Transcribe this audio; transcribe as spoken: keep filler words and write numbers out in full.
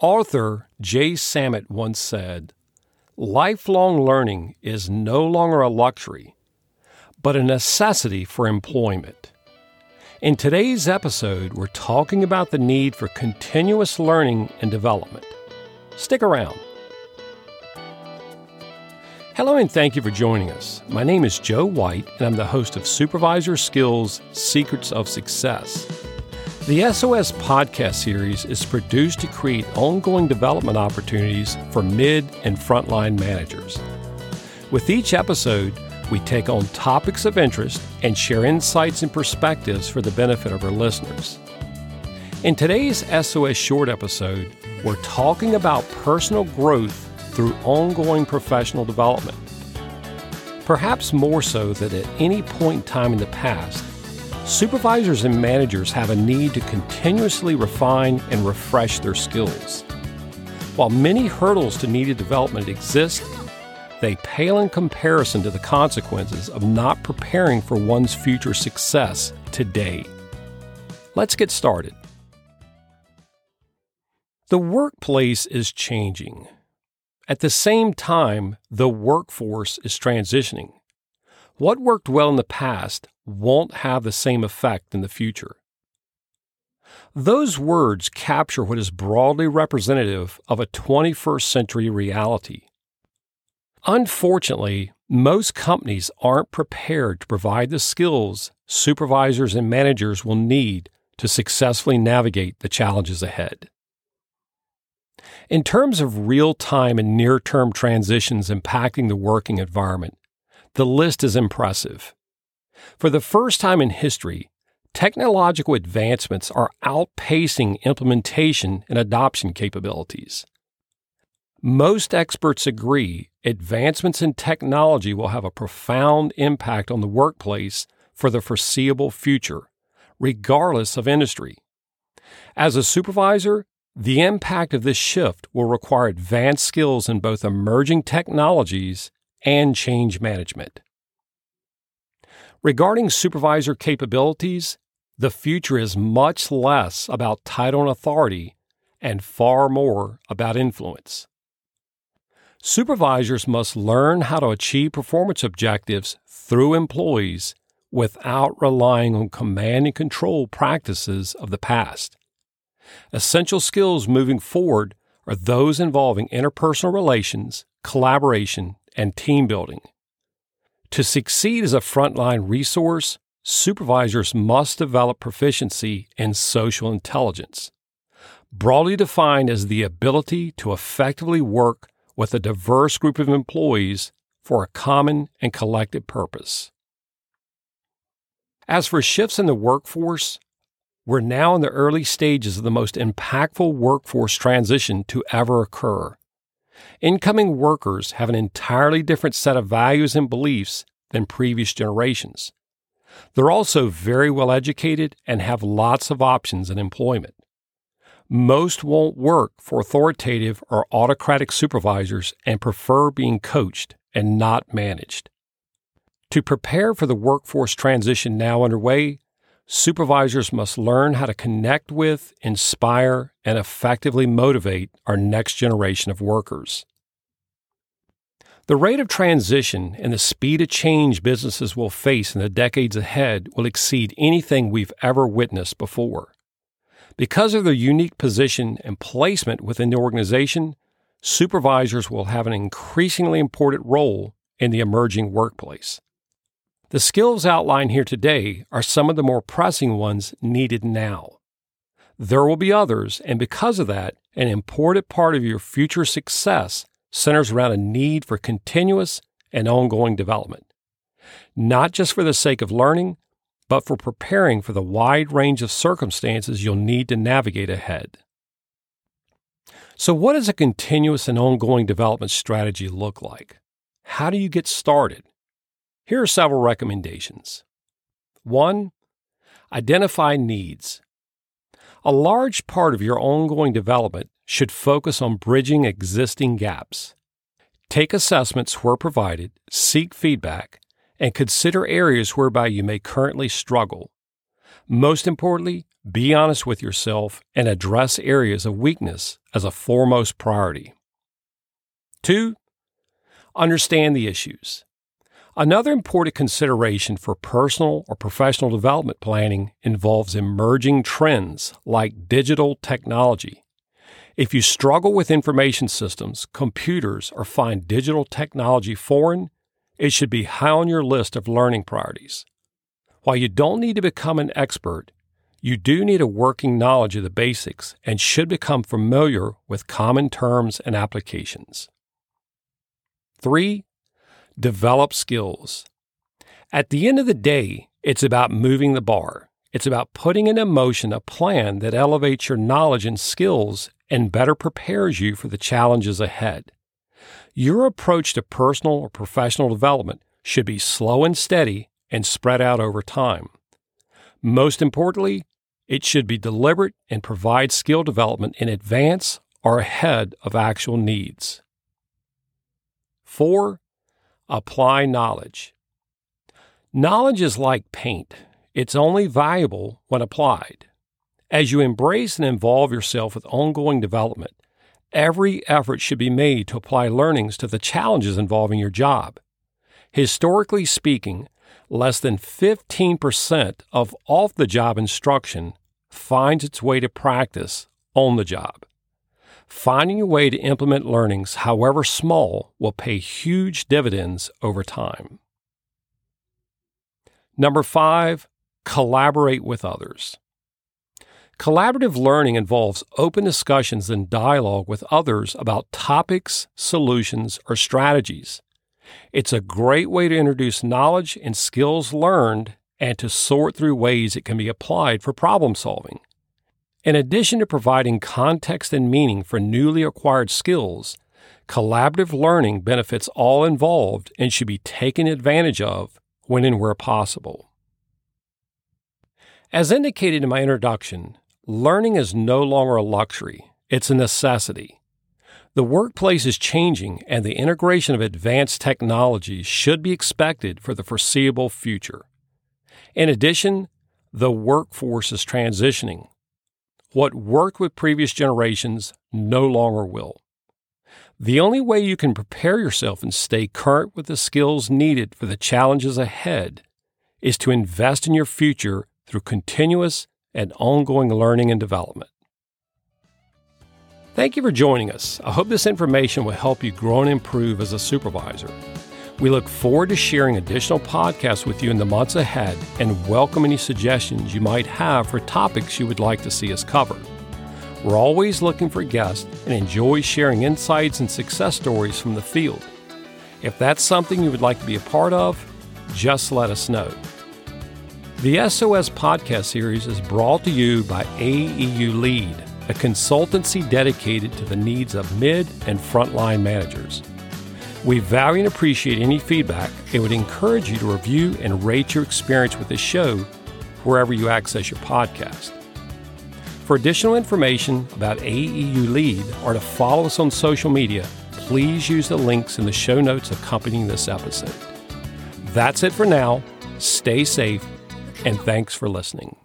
Author Jay Samet once said, "Lifelong learning is no longer a luxury, but a necessity for employment." In today's episode, we're talking about the need for continuous learning and development. Stick around. Hello and thank you for joining us. My name is Joe White, and I'm the host of Supervisor Skills, Secrets of Success. The S O S Podcast Series is produced to create ongoing development opportunities for mid and frontline managers. With each episode, we take on topics of interest and share insights and perspectives for the benefit of our listeners. In today's S O S Short episode, we're talking about personal growth through ongoing professional development. Perhaps more so than at any point in time in the past, supervisors and managers have a need to continuously refine and refresh their skills. While many hurdles to needed development exist, they pale in comparison to the consequences of not preparing for one's future success today. Let's get started. The workplace is changing. At the same time, the workforce is transitioning. What worked well in the past won't have the same effect in the future. Those words capture what is broadly representative of a twenty-first century reality. Unfortunately, most companies aren't prepared to provide the skills supervisors and managers will need to successfully navigate the challenges ahead. In terms of real-time and near-term transitions impacting the working environment, the list is impressive. For the first time in history, technological advancements are outpacing implementation and adoption capabilities. Most experts agree advancements in technology will have a profound impact on the workplace for the foreseeable future, regardless of industry. As a supervisor, the impact of this shift will require advanced skills in both emerging technologies and change management. Regarding supervisor capabilities, the future is much less about title and authority and far more about influence. Supervisors must learn how to achieve performance objectives through employees without relying on command and control practices of the past. Essential skills moving forward are those involving interpersonal relations, collaboration, and team building. To succeed as a frontline resource, supervisors must develop proficiency in social intelligence, broadly defined as the ability to effectively work with a diverse group of employees for a common and collective purpose. As for shifts in the workforce, we're now in the early stages of the most impactful workforce transition to ever occur. Incoming workers have an entirely different set of values and beliefs than previous generations. They're also very well educated and have lots of options in employment. Most won't work for authoritative or autocratic supervisors and prefer being coached and not managed. To prepare for the workforce transition now underway, supervisors must learn how to connect with, inspire, and effectively motivate our next generation of workers. The rate of transition and the speed of change businesses will face in the decades ahead will exceed anything we've ever witnessed before. Because of their unique position and placement within the organization, supervisors will have an increasingly important role in the emerging workplace. The skills outlined here today are some of the more pressing ones needed now. There will be others, and because of that, an important part of your future success centers around a need for continuous and ongoing development, not just for the sake of learning, but for preparing for the wide range of circumstances you'll need to navigate ahead. So what does a continuous and ongoing development strategy look like? How do you get started? Here are several recommendations. One, identify needs. A large part of your ongoing development should focus on bridging existing gaps. Take assessments where provided, seek feedback, and consider areas whereby you may currently struggle. Most importantly, be honest with yourself and address areas of weakness as a foremost priority. Two, understand the issues. Another important consideration for personal or professional development planning involves emerging trends like digital technology. If you struggle with information systems, computers, or find digital technology foreign, it should be high on your list of learning priorities. While you don't need to become an expert, you do need a working knowledge of the basics and should become familiar with common terms and applications. Three, develop skills. At the end of the day, it's about moving the bar. It's about putting into motion a plan that elevates your knowledge and skills and better prepares you for the challenges ahead. Your approach to personal or professional development should be slow and steady and spread out over time. Most importantly, it should be deliberate and provide skill development in advance or ahead of actual needs. Four, apply knowledge. Knowledge is like paint. It's only valuable when applied. As you embrace and involve yourself with ongoing development, every effort should be made to apply learnings to the challenges involving your job. Historically speaking, less than fifteen percent of off-the-job instruction finds its way to practice on the job. Finding a way to implement learnings, however small, will pay huge dividends over time. Number five, collaborate with others. Collaborative learning involves open discussions and dialogue with others about topics, solutions, or strategies. It's a great way to introduce knowledge and skills learned and to sort through ways it can be applied for problem solving. In addition to providing context and meaning for newly acquired skills, collaborative learning benefits all involved and should be taken advantage of when and where possible. As indicated in my introduction, learning is no longer a luxury, it's a necessity. The workplace is changing, and the integration of advanced technologies should be expected for the foreseeable future. In addition, the workforce is transitioning. What worked with previous generations no longer will. The only way you can prepare yourself and stay current with the skills needed for the challenges ahead is to invest in your future through continuous and ongoing learning and development. Thank you for joining us. I hope this information will help you grow and improve as a supervisor. We look forward to sharing additional podcasts with you in the months ahead and welcome any suggestions you might have for topics you would like to see us cover. We're always looking for guests and enjoy sharing insights and success stories from the field. If that's something you would like to be a part of, just let us know. The S O S Podcast Series is brought to you by A E U Lead, a consultancy dedicated to the needs of mid and frontline managers. We value and appreciate any feedback and would encourage you to review and rate your experience with this show wherever you access your podcast. For additional information about A E U Lead or to follow us on social media, please use the links in the show notes accompanying this episode. That's it for now. Stay safe. And thanks for listening.